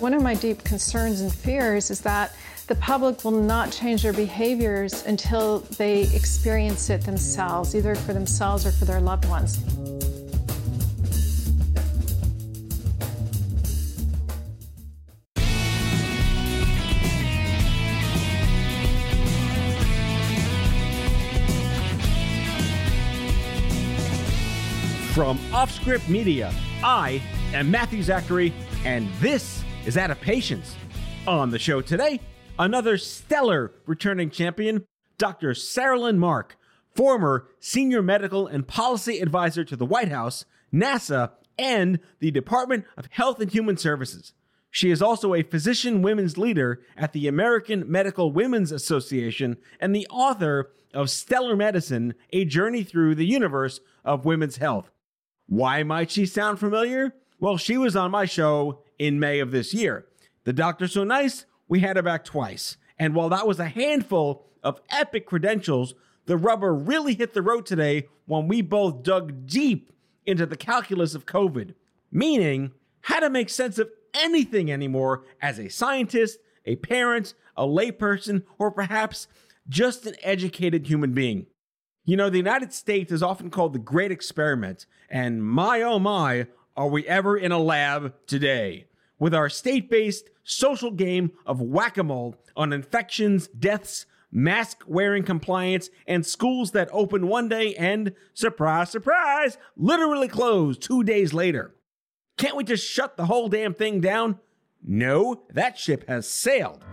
One of my deep concerns and fears is that the public will not change their behaviors until they experience it themselves, either for themselves or for their loved ones. From Offscript Media, I am Matthew Zachary, and this is Out of Patience. On the show today, another stellar returning champion, Dr. Saralyn Mark, former senior medical and policy advisor to the White House, NASA, and the Department of Health and Human Services. She is also a physician women's leader at the American Medical Women's Association and the author of Stellar Medicine: A Journey Through the Universe of Women's Health. Why might she sound familiar? Well, she was on my show in May of this year. The Doctor So Nice, we had her back twice. And while that was a handful of epic credentials, the rubber really hit the road today when we both dug deep into the calculus of COVID, meaning how to make sense of anything anymore as a scientist, a parent, a layperson, or perhaps just an educated human being. You know, the United States is often called the Great Experiment, and my oh my, are we ever in a lab today? With our state-based social game of whack-a-mole on infections, deaths, mask-wearing compliance, and schools that open one day and, surprise, surprise, literally close 2 days later. Can't we just shut the whole damn thing down? No, that ship has sailed.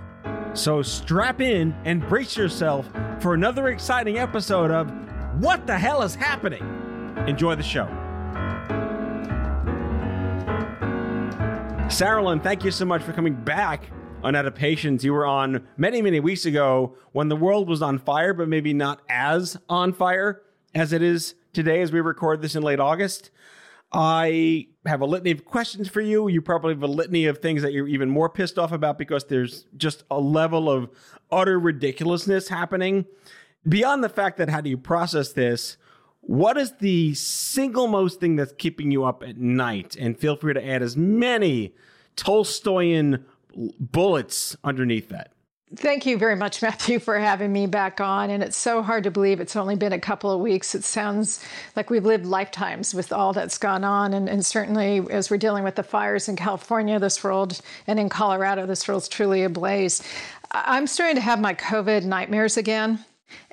So strap in and brace yourself for another exciting episode of What the Hell is Happening? Enjoy the show. Saralyn, thank you so much for coming back on Out of Patience. You were on many, many weeks ago when the world was on fire, but maybe not as on fire as it is today as we record this in late August. I have a litany of questions for you. You probably have a litany of things that you're even more pissed off about because there's just a level of utter ridiculousness happening. Beyond the fact that how do you process this, what is the single most thing that's keeping you up at night? And feel free to add as many Tolstoyan bullets underneath that. Thank you very much, Matthew, for having me back on. And it's so hard to believe it's only been a couple of weeks. It sounds like we've lived lifetimes with all that's gone on. And certainly as we're dealing with the fires in California, this world, and in Colorado, this world's truly ablaze. I'm starting to have my COVID nightmares again.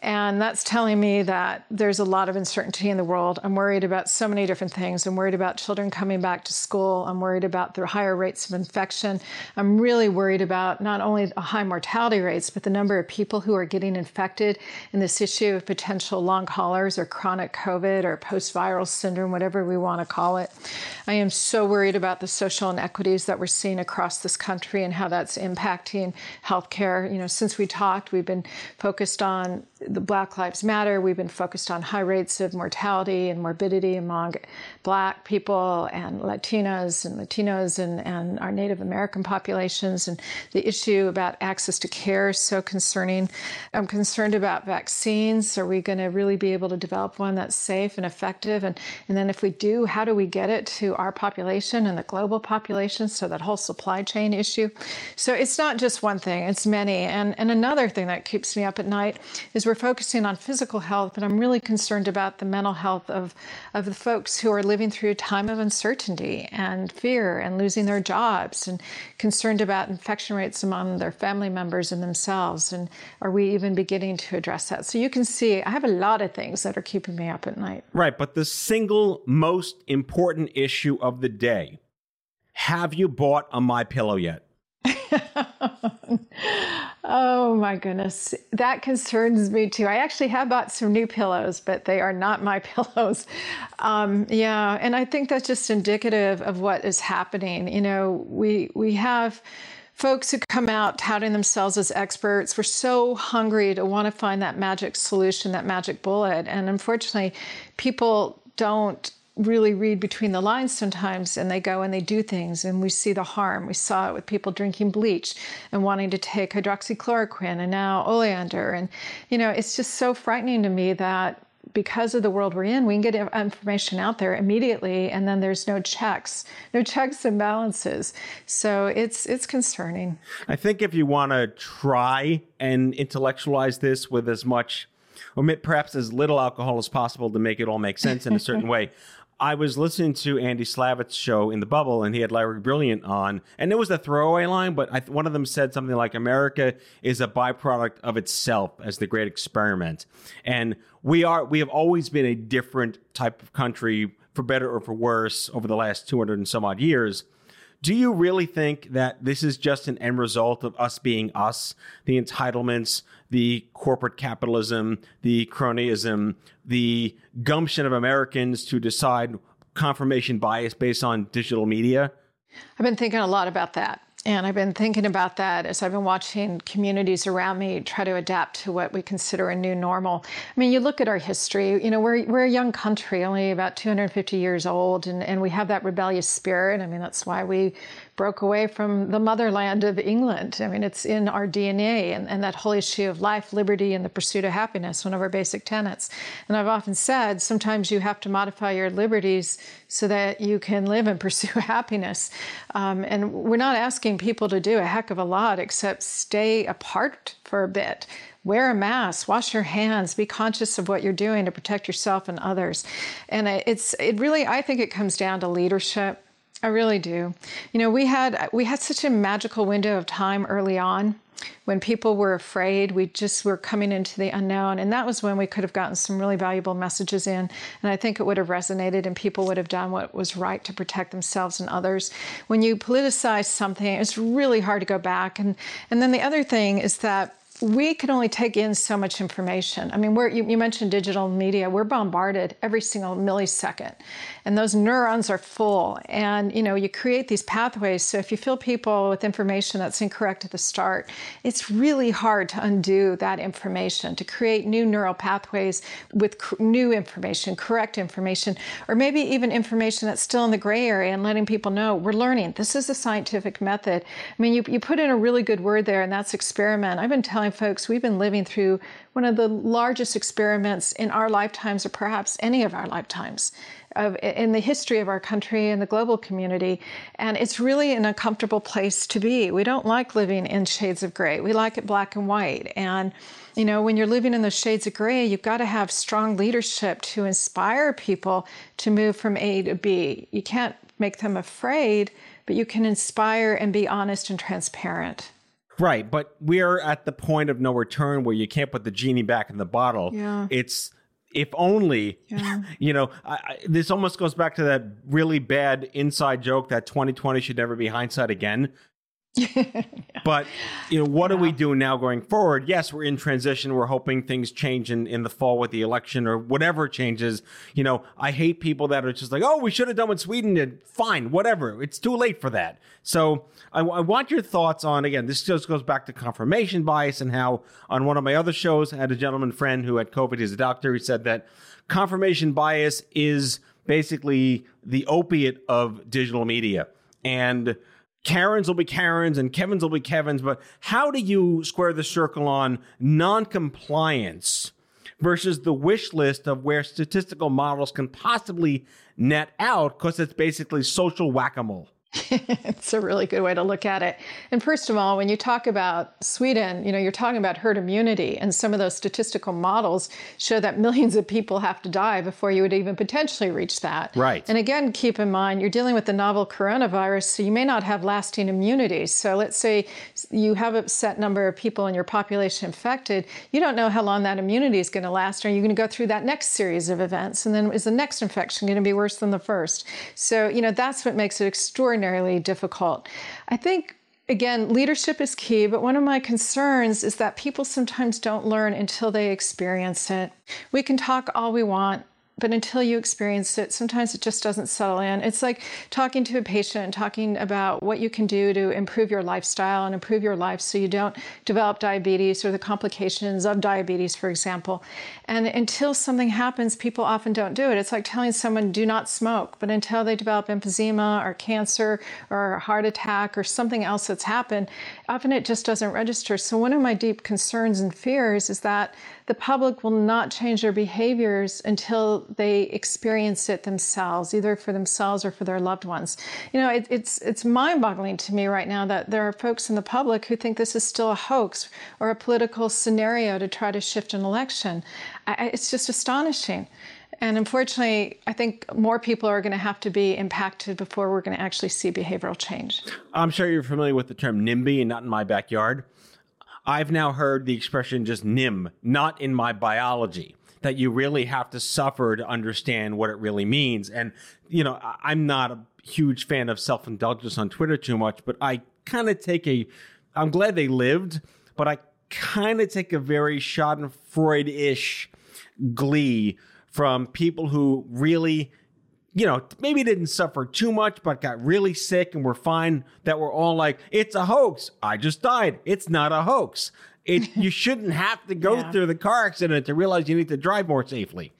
And that's telling me that there's a lot of uncertainty in the world. I'm worried about so many different things. I'm worried about children coming back to school. I'm worried about the higher rates of infection. I'm really worried about not only high mortality rates, but the number of people who are getting infected and this issue of potential long haulers or chronic COVID or post-viral syndrome, whatever we want to call it. I am so worried about the social inequities that we're seeing across this country and how that's impacting healthcare. You know, since we talked, we've been focused on the Black Lives Matter. We've been focused on high rates of mortality and morbidity among Black people and Latinas and Latinos and our Native American populations. And the issue about access to care is so concerning. I'm concerned about vaccines. Are we going to really be able to develop one that's safe and effective? And then if we do, how do we get it to our population and the global population? So that whole supply chain issue. So it's not just one thing, it's many. And another thing that keeps me up at night is we're focusing on physical health, but I'm really concerned about the mental health of the folks who are living through a time of uncertainty and fear and losing their jobs, and concerned about infection rates among their family members and themselves. And are we even beginning to address that? So you can see I have a lot of things that are keeping me up at night. Right. But the single most important issue of the day, have you bought a MyPillow yet? Oh my goodness. That concerns me too. I actually have bought some new pillows, but they are not my pillows. Yeah. And I think that's just indicative of what is happening. You know, we have folks who come out touting themselves as experts. We're so hungry to want to find that magic solution, that magic bullet. And unfortunately, people don't really read between the lines sometimes, and they go and they do things, and we see the harm. We saw it with people drinking bleach and wanting to take hydroxychloroquine and now oleander. And, you know, it's just so frightening to me that because of the world we're in, we can get information out there immediately, and then there's no checks and balances. So it's concerning. I think if you want to try and intellectualize this with as much, or perhaps as little alcohol as possible to make it all make sense in a certain way. I was listening to Andy Slavitt's show In the Bubble, and he had Larry Brilliant on, and it was a throwaway line, but one of them said something like, America is a byproduct of itself as the great experiment. And we have always been a different type of country, for better or for worse, over the last 200 and some odd years. Do you really think that this is just an end result of us being us, the entitlements, the corporate capitalism, the cronyism, the gumption of Americans to decide confirmation bias based on digital media? I've been thinking a lot about that. And I've been thinking about that as I've been watching communities around me try to adapt to what we consider a new normal. I mean, you look at our history, you know, we're a young country, only about 250 years old, and we have that rebellious spirit. I mean, that's why we broke away from the motherland of England. I mean, it's in our DNA, and that whole issue of life, liberty, and the pursuit of happiness, one of our basic tenets. And I've often said, sometimes you have to modify your liberties so that you can live and pursue happiness. And we're not asking people to do a heck of a lot except stay apart for a bit. Wear a mask, wash your hands, be conscious of what you're doing to protect yourself and others. And I think it comes down to leadership. I really do. You know, we had such a magical window of time early on when people were afraid. We just were coming into the unknown. And that was when we could have gotten some really valuable messages in. And I think it would have resonated, and people would have done what was right to protect themselves and others. When you politicize something, it's really hard to go back. And then the other thing is that we can only take in so much information. I mean, you mentioned digital media. We're bombarded every single millisecond, and those neurons are full. And, you know, you create these pathways. So if you fill people with information that's incorrect at the start, it's really hard to undo that information, to create new neural pathways with new information, correct information, or maybe even information that's still in the gray area, and letting people know we're learning. This is a scientific method. I mean, you put in a really good word there, and that's experiment. I've been telling folks, we've been living through one of the largest experiments in our lifetimes, or perhaps any of our lifetimes, in the history of our country and the global community. And it's really an uncomfortable place to be. We don't like living in shades of gray. We like it black and white. And, you know, when you're living in those shades of gray, you've got to have strong leadership to inspire people to move from A to B. You can't make them afraid, but you can inspire and be honest and transparent. Right, but we're at the point of no return where you can't put the genie back in the bottle. Yeah. It's if only, yeah. You know, this almost goes back to that really bad inside joke that 2020 should never be hindsight again. Yeah. But, you know, what do we do now going forward? Yes, we're in transition. We're hoping things change in the fall with the election or whatever changes. You know, I hate people that are just like, oh, we should have done what Sweden did. Fine, whatever. It's too late for that. So I want your thoughts on, again, this just goes back to confirmation bias, and how on one of my other shows, I had a gentleman friend who had COVID. He's a doctor. He said that confirmation bias is basically the opiate of digital media. And Karens will be Karens and Kevins will be Kevins, but how do you square the circle on non-compliance versus the wish list of where statistical models can possibly net out, because it's basically social whack-a-mole? It's a really good way to look at it. And first of all, when you talk about Sweden, you know, you're talking about herd immunity, and some of those statistical models show that millions of people have to die before you would even potentially reach that. Right. And again, keep in mind, you're dealing with the novel coronavirus, so you may not have lasting immunity. So let's say you have a set number of people in your population infected. You don't know how long that immunity is going to last. Are you going to go through that next series of events? And then is the next infection going to be worse than the first? So, you know, that's what makes it extraordinary difficult. I think Again, leadership is key, but one of my concerns is that people sometimes don't learn until they experience it. We can talk all we want, but until you experience it, sometimes it just doesn't settle in. It's like talking to a patient and talking about what you can do to improve your lifestyle and improve your life so you don't develop diabetes or the complications of diabetes, for example. And until something happens, people often don't do it. It's like telling someone, do not smoke, but until they develop emphysema or cancer or a heart attack or something else that's happened, often it just doesn't register. So one of my deep concerns and fears is that the public will not change their behaviors until they experience it themselves, either for themselves or for their loved ones. You know, it's mind-boggling to me right now that there are folks in the public who think this is still a hoax or a political scenario to try to shift an election. It's just astonishing. And unfortunately, I think more people are going to have to be impacted before we're going to actually see behavioral change. I'm sure you're familiar with the term NIMBY and not in my backyard. I've now heard the expression just NIM, not in my biology, that you really have to suffer to understand what it really means. And, you know, I'm not a huge fan of self-indulgence on Twitter too much, but I kind of take a, I'm glad they lived, but I kind of take a very Schadenfreude-ish glee from people who really, you know, maybe didn't suffer too much, but got really sick and were fine, that were all like, it's a hoax. I just died. It's not a hoax. You shouldn't have to go through the car accident to realize you need to drive more safely.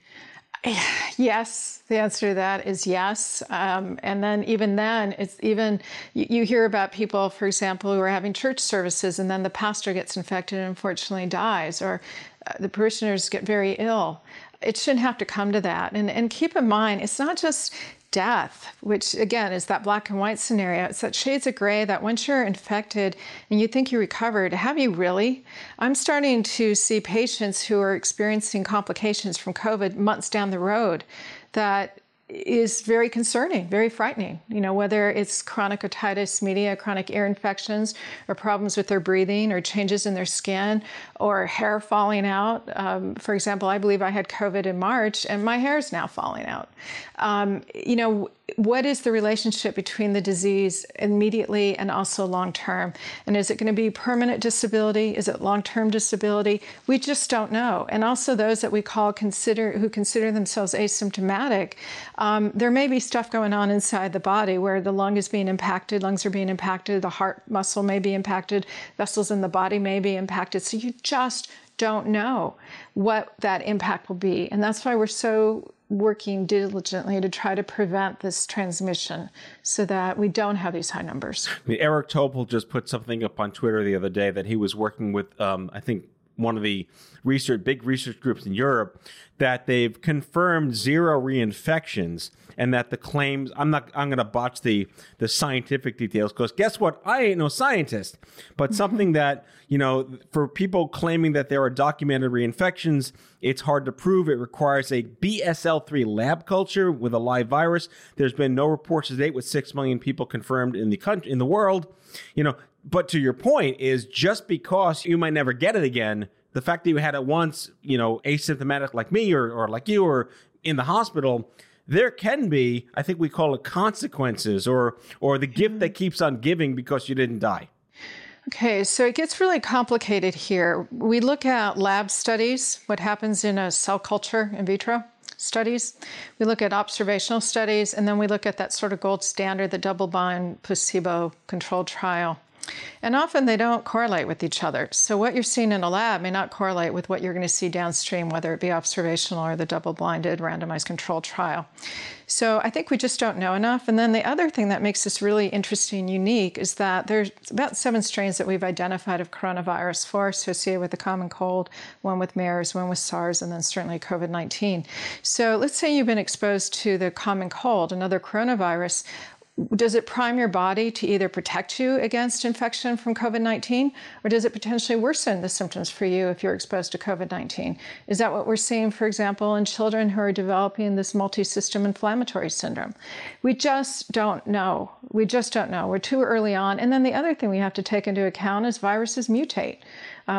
Yes, the answer to that is yes. And then, it's even you hear about people, for example, who are having church services and then the pastor gets infected and unfortunately dies, or the parishioners get very ill. It shouldn't have to come to that. And keep in mind, it's not just death, which again is that black and white scenario. It's that shades of gray that once you're infected and you think you recovered, have you really? I'm starting to see patients who are experiencing complications from COVID months down the road that is very concerning, very frightening. You know, whether it's chronic otitis media, chronic ear infections, or problems with their breathing, or changes in their skin, or hair falling out. For example, I believe I had COVID in March, and my hair is now falling out. You know, what is the relationship between the disease immediately and also long-term? And is it going to be permanent disability? Is it long-term disability? We just don't know. And also those that we call who consider themselves asymptomatic, there may be stuff going on inside the body where the lung is being impacted, lungs are being impacted, the heart muscle may be impacted, vessels in the body may be impacted. So you just don't know what that impact will be. And that's why we're so working diligently to try to prevent this transmission so that we don't have these high numbers. I mean, Eric Topol just put something up on Twitter the other day that he was working with, I think, one of the big research groups in Europe, that they've confirmed zero reinfections and that the claims, I'm going to botch the scientific details because guess what? I ain't no scientist, but something that, you know, for people claiming that there are documented reinfections, it's hard to prove. It requires a BSL-3 lab culture with a live virus. There's been no reports to date with 6 million people confirmed in the country, in the world, you know, but to your point is just because you might never get it again, the fact that you had it once, you know, asymptomatic like me or like you or in the hospital, there can be, I think we call it consequences or the gift that keeps on giving because you didn't die. Okay, so it gets really complicated here. We look at lab studies, what happens in a cell culture in vitro studies. We look at observational studies, and then we look at that sort of gold standard, the double-blind placebo-controlled trial. And often they don't correlate with each other. So what you're seeing in a lab may not correlate with what you're going to see downstream, whether it be observational or the double-blinded randomized controlled trial. So I think we just don't know enough. And then the other thing that makes this really interesting and unique is that there's about 7 strains that we've identified of coronavirus, 4 associated with the common cold, 1 with MERS, 1 with SARS, and then certainly COVID-19. So let's say you've been exposed to the common cold, another coronavirus. Does it prime your body to either protect you against infection from COVID-19, or does it potentially worsen the symptoms for you if you're exposed to COVID-19? Is that what we're seeing, for example, in children who are developing this multi-system inflammatory syndrome? We just don't know. We just don't know. We're too early on. And then the other thing we have to take into account is viruses mutate.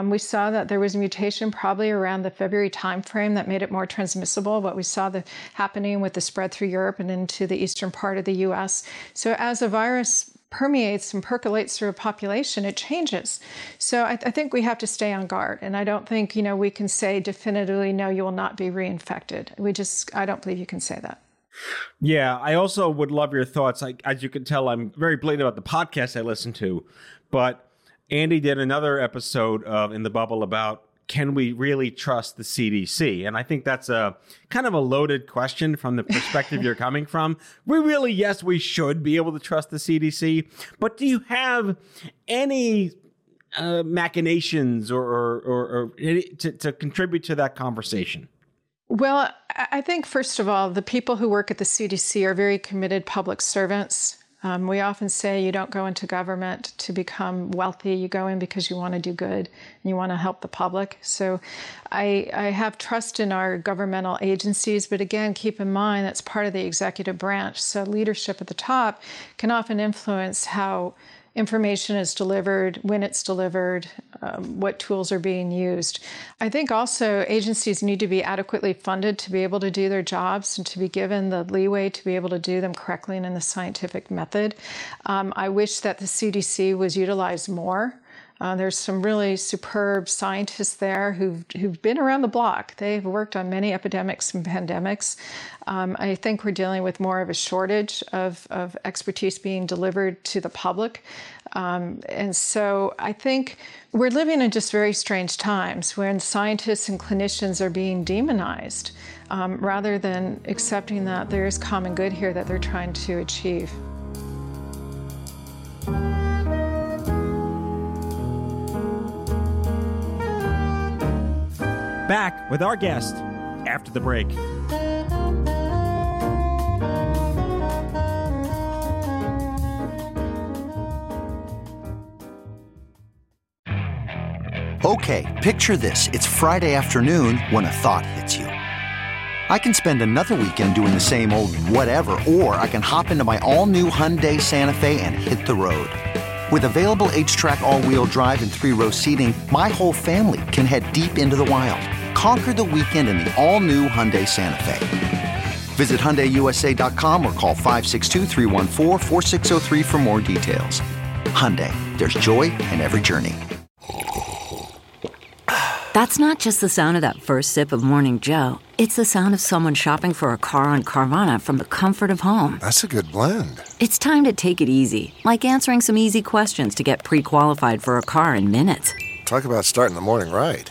We saw that there was a mutation probably around the February timeframe that made it more transmissible, what we saw happening with the spread through Europe and into the eastern part of the U.S. So as a virus permeates and percolates through a population, it changes. So I think we have to stay on guard. And I don't think, you know, we can say definitively, no, you will not be reinfected. I don't believe you can say that. Yeah. I also would love your thoughts. As you can tell, I'm very blatant about the podcast I listen to, but Andy did another episode of In the Bubble about, can we really trust the CDC? And I think that's a kind of a loaded question from the perspective you're coming from. We should be able to trust the CDC. But do you have any machinations or to contribute to that conversation? Well, I think, first of all, the people who work at the CDC are very committed public servants. We often say you don't go into government to become wealthy. You go in because you want to do good and you want to help the public. So I have trust in our governmental agencies. But again, keep in mind that's part of the executive branch. So leadership at the top can often influence how information is delivered, when it's delivered, what tools are being used. I think also agencies need to be adequately funded to be able to do their jobs and to be given the leeway to be able to do them correctly and in the scientific method. I wish that the CDC was utilized more. There's some really superb scientists there who've been around the block. They've worked on many epidemics and pandemics. I think we're dealing with more of a shortage of expertise being delivered to the public. And so I think we're living in just very strange times when scientists and clinicians are being demonized rather than accepting that there is common good here that they're trying to achieve. Back with our guest after the break. Okay, picture this. It's Friday afternoon when a thought hits you. I can spend another weekend doing the same old whatever, or I can hop into my all-new Hyundai Santa Fe and hit the road. With available H-Track all-wheel drive and 3-row seating, my whole family can head deep into the wild. Conquer the weekend in the all-new Hyundai Santa Fe. Visit HyundaiUSA.com or call 562-314-4603 for more details. Hyundai, there's joy in every journey. That's not just the sound of that first sip of Morning Joe. It's the sound of someone shopping for a car on Carvana from the comfort of home. That's a good blend. It's time to take it easy, like answering some easy questions to get pre-qualified for a car in minutes. Talk about starting the morning right.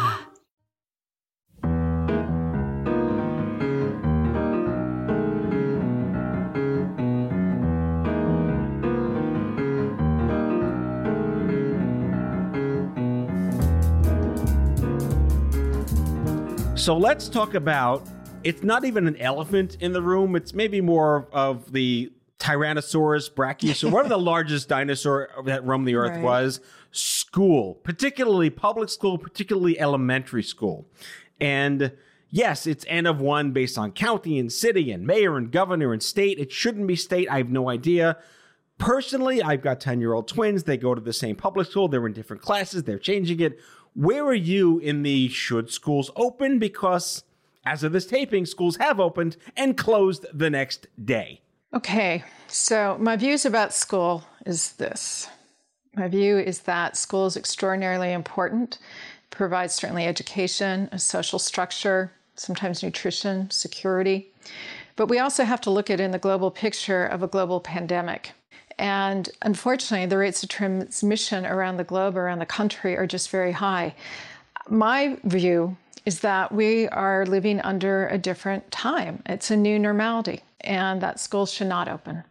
So let's talk about, it's not even an elephant in the room. It's maybe more of the Tyrannosaurus, Brachiosaurus, one of the largest dinosaur that roamed the earth right. was school, particularly public school, particularly elementary school. And yes, it's N of one based on county and city and mayor and governor and state. It shouldn't be state. I have no idea. Personally, I've got 10-year-old twins. They go to the same public school. They're in different classes. They're changing it. Where are you in the should schools open? Because as of this taping, schools have opened and closed the next day. Okay, so my views about school is this. My view is that school is extraordinarily important. It provides certainly education, a social structure, sometimes nutrition, security. But we also have to look at it in the global picture of a global pandemic. And unfortunately, the rates of transmission around the globe, around the country, are just very high. My view is that we are living under a different time. It's a new normality, and that schools should not open.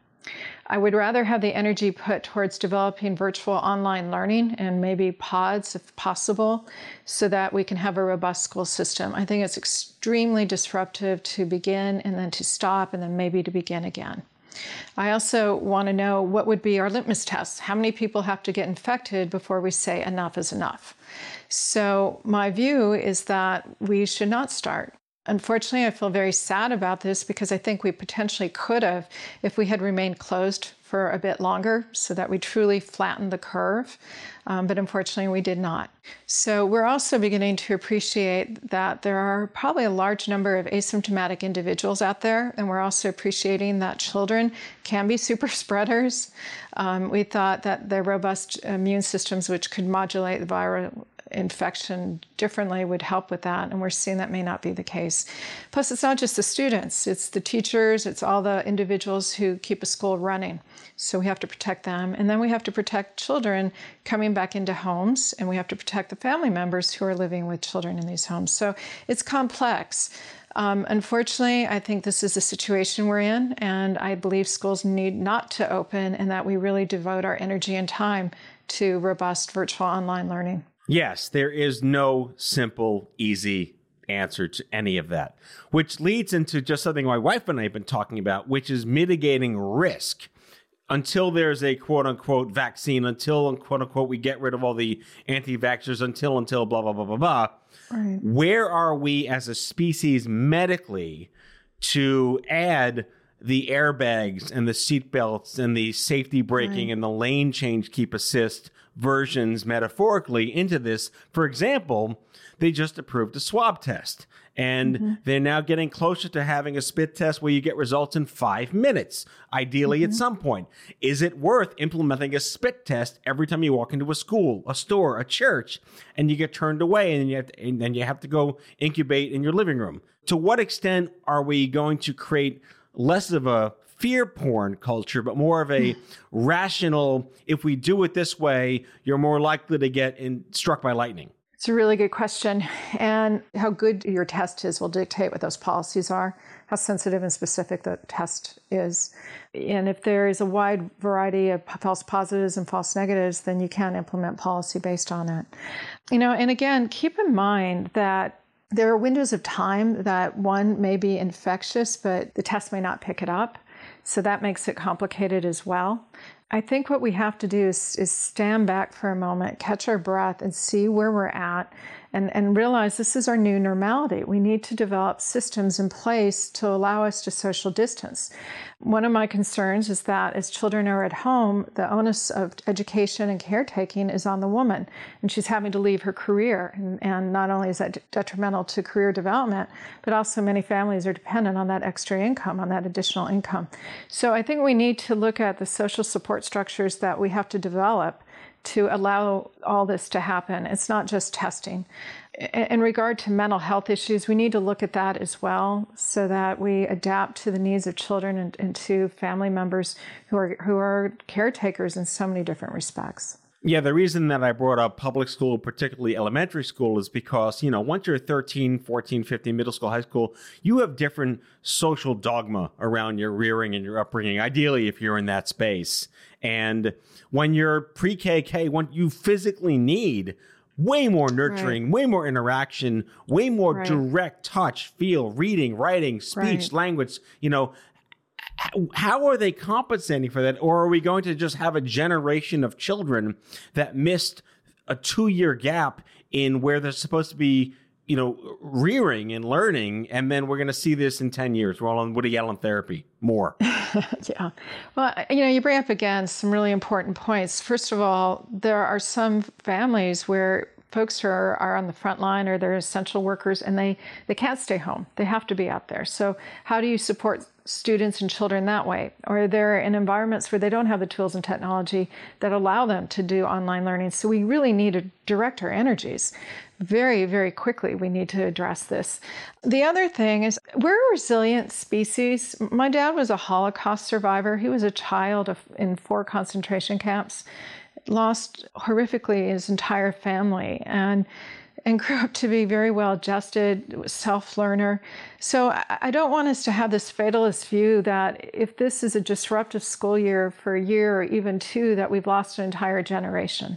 I would rather have the energy put towards developing virtual online learning and maybe pods if possible, so that we can have a robust school system. I think it's extremely disruptive to begin and then to stop and then maybe to begin again. I also want to know what would be our litmus test. How many people have to get infected before we say enough is enough? So my view is that we should not start. Unfortunately, I feel very sad about this because I think we potentially could have if we had remained closed for a bit longer so that we truly flattened the curve, but unfortunately we did not. So we're also beginning to appreciate that there are probably a large number of asymptomatic individuals out there, and we're also appreciating that children can be super spreaders. We thought that their robust immune systems, which could modulate the viral infection differently, would help with that, and we're seeing that may not be the case. Plus, it's not just the students, it's the teachers, it's all the individuals who keep a school running. So we have to protect them, and then we have to protect children coming back into homes, and we have to protect the family members who are living with children in these homes. So it's complex. Unfortunately, I think this is the situation we're in, and I believe schools need not to open, and that we really devote our energy and time to robust virtual online learning. Yes, there is no simple, easy answer to any of that, which leads into just something my wife and I have been talking about, which is mitigating risk until there's a quote-unquote vaccine, until quote-unquote we get rid of all the anti-vaxxers, until blah, blah, blah, blah, blah. Right. Where are we as a species medically to add the airbags and the seatbelts and the safety braking and the lane change keep assist versions metaphorically into this? For example, they just approved a swab test, and they're now getting closer to having a spit test where you get results in 5 minutes, ideally at some point. Is it worth implementing a spit test every time you walk into a school, a store, a church, and you get turned away, and then you have to go incubate in your living room? To what extent are we going to create less of a fear porn culture, but more of a rational, if we do it this way, you're more likely to get struck by lightning? It's a really good question. And how good your test is will dictate what those policies are, how sensitive and specific the test is. And if there is a wide variety of false positives and false negatives, then you can implement policy based on it. You know, and again, keep in mind that there are windows of time that one may be infectious, but the test may not pick it up. So that makes it complicated as well. I think what we have to do is stand back for a moment, catch our breath, and see where we're at, and realize this is our new normality. We need to develop systems in place to allow us to social distance. One of my concerns is that as children are at home, the onus of education and caretaking is on the woman, and she's having to leave her career. And not only is that detrimental to career development, but also many families are dependent on that extra income, on that additional income. So I think we need to look at the social support structures that we have to develop to allow all this to happen. It's not just testing. In regard to mental health issues, we need to look at that as well, so that we adapt to the needs of children and to family members who are caretakers in so many different respects. Yeah, the reason that I brought up public school, particularly elementary school, is because, you know, once you're 13, 14, 15, middle school, high school, you have different social dogma around your rearing and your upbringing, ideally if you're in that space. And when you're pre-KK, when you physically need way more nurturing, way more interaction, way more direct touch, feel, reading, writing, speech, language, you know, how are they compensating for that? Or are we going to just have a generation of children that missed a 2-year gap in where they're supposed to be, you know, rearing and learning? And then we're going to see this in 10 years. We're all on Woody Allen therapy more. Yeah. Well, you know, you bring up again some really important points. First of all, there are some families where folks are on the front line, or they're essential workers, and they can't stay home. They have to be out there. So how do you support students and children that way? Or they're in environments where they don't have the tools and technology that allow them to do online learning. So we really need to direct our energies. Very, very quickly, we need to address this. The other thing is, we're a resilient species. My dad was a Holocaust survivor. He was a child in 4 concentration camps, lost horrifically his entire family, and grew up to be very well-adjusted, self-learner. So I don't want us to have this fatalist view that if this is a disruptive school year for a year or even 2, that we've lost an entire generation.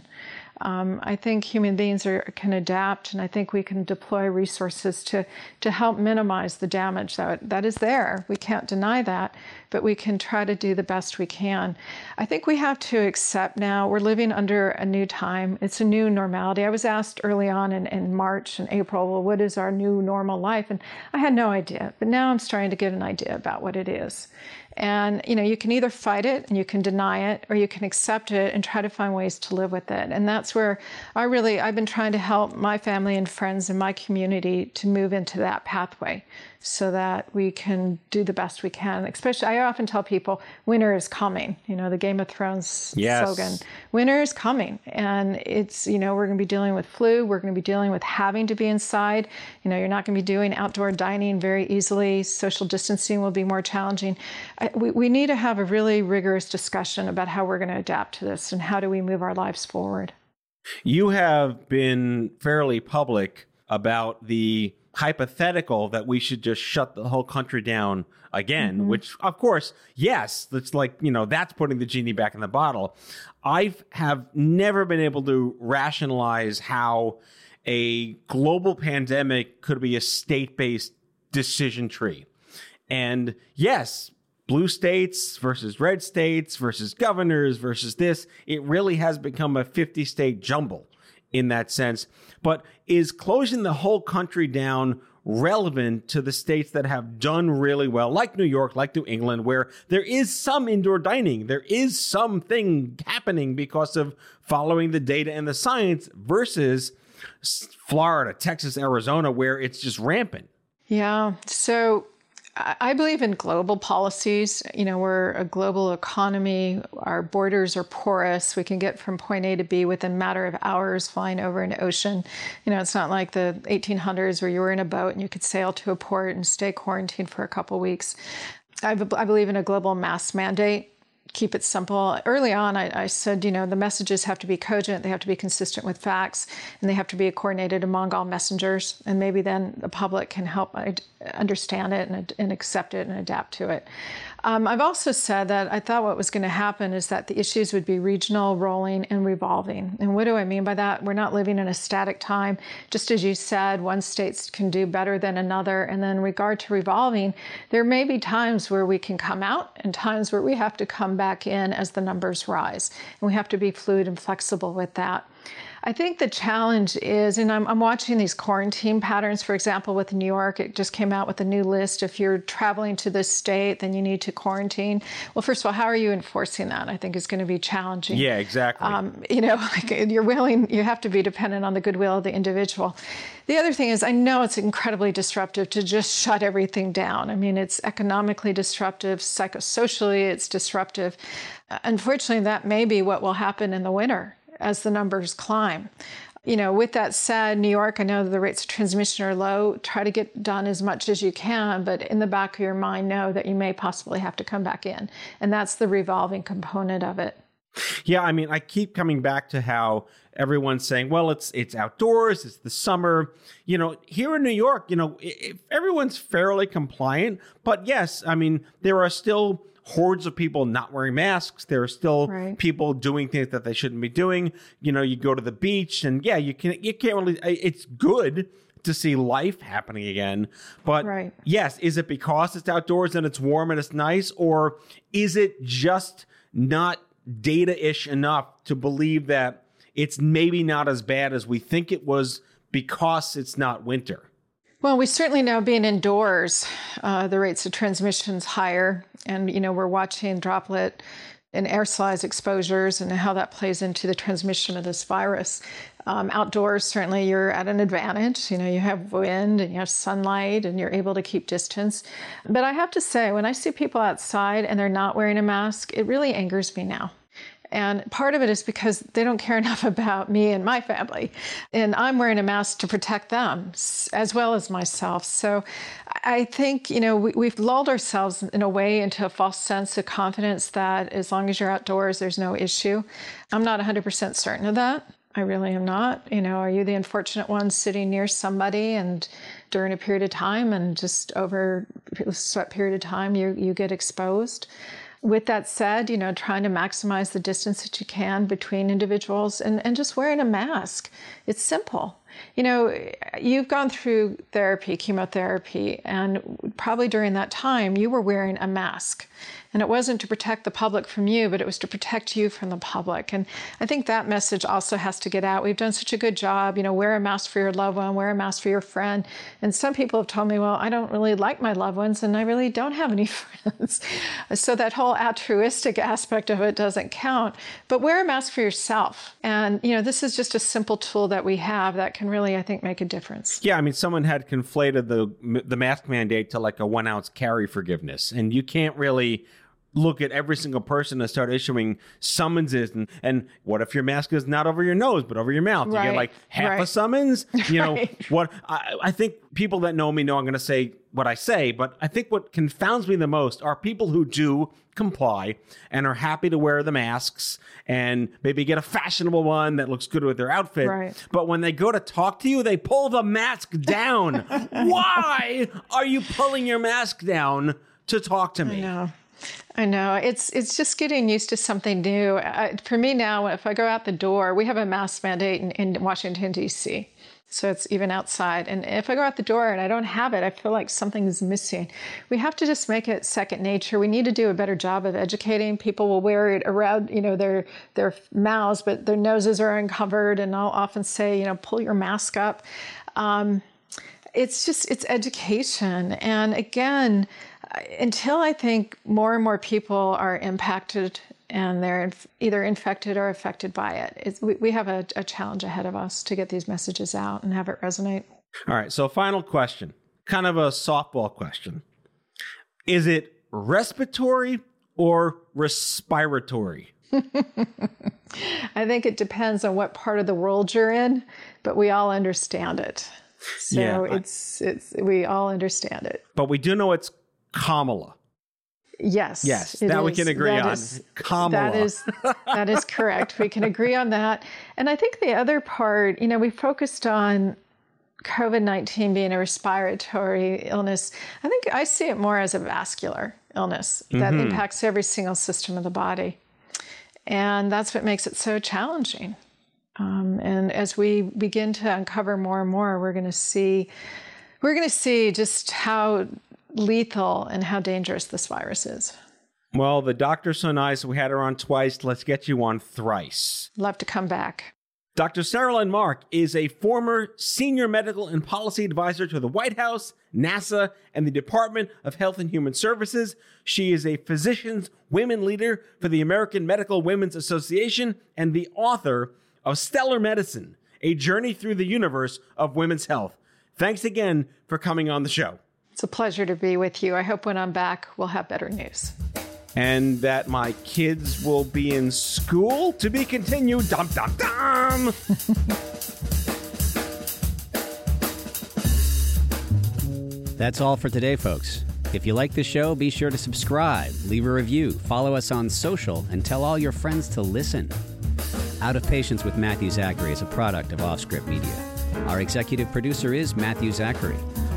I think human beings can adapt, and I think we can deploy resources to help minimize the damage that is there. We can't deny that, but we can try to do the best we can. I think we have to accept now we're living under a new time. It's a new normality. I was asked early on in March and April, well, what is our new normal life? And I had no idea, but now I'm starting to get an idea about what it is. And, you know, you can either fight it and you can deny it, or you can accept it and try to find ways to live with it. And that's where I've been trying to help my family and friends and my community to move into that pathway so that we can do the best we can. Especially, I often tell people, winter is coming, you know, the Game of Thrones slogan, winter is coming. And it's, you know, we're going to be dealing with flu. We're going to be dealing with having to be inside. You know, you're not going to be doing outdoor dining very easily. Social distancing will be more challenging. We need to have a really rigorous discussion about how we're going to adapt to this and how do we move our lives forward. You have been fairly public about the hypothetical that we should just shut the whole country down again, which, of course, yes, that's like, you know, that's putting the genie back in the bottle. I have never been able to rationalize how a global pandemic could be a state-based decision tree. And yes, blue states versus red states versus governors versus this, it really has become a 50-state jumble in that sense. But is closing the whole country down relevant to the states that have done really well, like New York, like New England, where there is some indoor dining, there is something happening because of following the data and the science, versus Florida, Texas, Arizona, where it's just rampant? Yeah. So I believe in global policies. You know, we're a global economy. Our borders are porous. We can get from point A to B within a matter of hours flying over an ocean. You know, it's not like the 1800s where you were in a boat and you could sail to a port and stay quarantined for a couple of weeks. I believe in a global mass mandate. Keep it simple. Early on, I said, you know, the messages have to be cogent, they have to be consistent with facts, and they have to be coordinated among all messengers. And maybe then the public can help understand it and accept it and adapt to it. I've also said that I thought what was going to happen is that the issues would be regional, rolling, and revolving. And what do I mean by that? We're not living in a static time. Just as you said, one state can do better than another. And then in regard to revolving, there may be times where we can come out and times where we have to come back in as the numbers rise. And we have to be fluid and flexible with that. I think the challenge is, and I'm watching these quarantine patterns, for example, with New York, it just came out with a new list. If you're traveling to this state, then you need to quarantine. Well, first of all, how are you enforcing that? I think it's going to be challenging. Yeah, exactly. You know, like you have to be dependent on the goodwill of the individual. The other thing is, I know it's incredibly disruptive to just shut everything down. I mean, it's economically disruptive, psychosocially, it's disruptive. Unfortunately, that may be what will happen in the winter as the numbers climb. You know, with that said, New York, I know the rates of transmission are low. Try to get done as much as you can, but in the back of your mind, know that you may possibly have to come back in. And that's the revolving component of it. Yeah, I mean, I keep coming back to how everyone's saying, well, it's outdoors, it's the summer. You know, here in New York, you know, everyone's fairly compliant. But yes, I mean, there are still hordes of people not wearing masks. There are still people doing things that they shouldn't be doing. You know, you go to the beach and you can't really, it's good to see life happening again. But yes, is it because it's outdoors and it's warm and it's nice? Or is it just not data-ish enough to believe that it's maybe not as bad as we think it was because it's not winter? Well, we certainly know being indoors, the rates of transmission is higher. And, you know, we're watching droplet and aerosolized exposures and how that plays into the transmission of this virus. Outdoors, certainly you're at an advantage. You know, you have wind and you have sunlight and you're able to keep distance. But I have to say, when I see people outside and they're not wearing a mask, it really angers me now. And part of it is because they don't care enough about me and my family. And I'm wearing a mask to protect them as well as myself. So I think, you know, we've lulled ourselves in a way into a false sense of confidence that as long as you're outdoors, there's no issue. I'm not 100% certain of that. I really am not. You know, are you the unfortunate one sitting near somebody and during a period of time and just over a short period of time, you get exposed? With that said, you know, trying to maximize the distance that you can between individuals and just wearing a mask. It's simple. You know, you've gone through therapy, chemotherapy, and probably during that time you were wearing a mask. And it wasn't to protect the public from you, but it was to protect you from the public. And I think that message also has to get out. We've done such a good job, you know, wear a mask for your loved one, wear a mask for your friend. And some people have told me, well, I don't really like my loved ones and I really don't have any friends. So that whole altruistic aspect of it doesn't count. But wear a mask for yourself. And, you know, this is just a simple tool that we have that can really, I think, make a difference. Yeah, I mean, someone had conflated the mask mandate to like a 1 ounce carry forgiveness. And you can't really look at every single person and start issuing summonses. And what if your mask is not over your nose, but over your mouth? Right. You get like half a summons. You know, what I think people that know me know I'm going to say what I say, but I think what confounds me the most are people who do comply and are happy to wear the masks and maybe get a fashionable one that looks good with their outfit. Right. But when they go to talk to you, they pull the mask down. Why are you pulling your mask down to talk to me? I know. It's just getting used to something new. For me now, if I go out the door, we have a mask mandate in Washington, D.C., so it's even outside. And if I go out the door and I don't have it, I feel like something is missing. We have to just make it second nature. We need to do a better job of educating. People will wear it around, you know, their mouths, but their noses are uncovered. And I'll often say, you know, pull your mask up. It's just, it's education. And again, until I think more and more people are impacted and they're either infected or affected by it, we have a challenge ahead of us to get these messages out and have it resonate. All right. So final question, kind of a softball question. Is it respiratory or respiratory? I think it depends on what part of the world you're in, but we all understand it. So yeah, it's we all understand it. But we do know it's Kamala. Yes. Yes. That we can agree on. Kamala. That is correct. We can agree on that. And I think the other part, you know, we focused on COVID-19 being a respiratory illness. I think I see it more as a vascular illness that impacts every single system of the body. And that's what makes it so challenging. And as we begin to uncover more and more, we're going to see just how lethal and how dangerous this virus is. Well, the doctor's so nice. We had her on twice. Let's get you on thrice. Love to come back. Dr. Saralyn Mark is a former senior medical and policy advisor to the White House, NASA, and the Department of Health and Human Services. She is a physician's women leader for the American Medical Women's Association and the author of Stellar Medicine: A Journey Through the Universe of Women's Health. Thanks again for coming on the show. It's a pleasure to be with you. I hope when I'm back, we'll have better news. And that my kids will be in school. To be continued. Dum, dum, dum. That's all for today, folks. If you like the show, be sure to subscribe, leave a review, follow us on social, and tell all your friends to listen. Out of Patience with Matthew Zachary is a product of Offscript Media. Our executive producer is Matthew Zachary.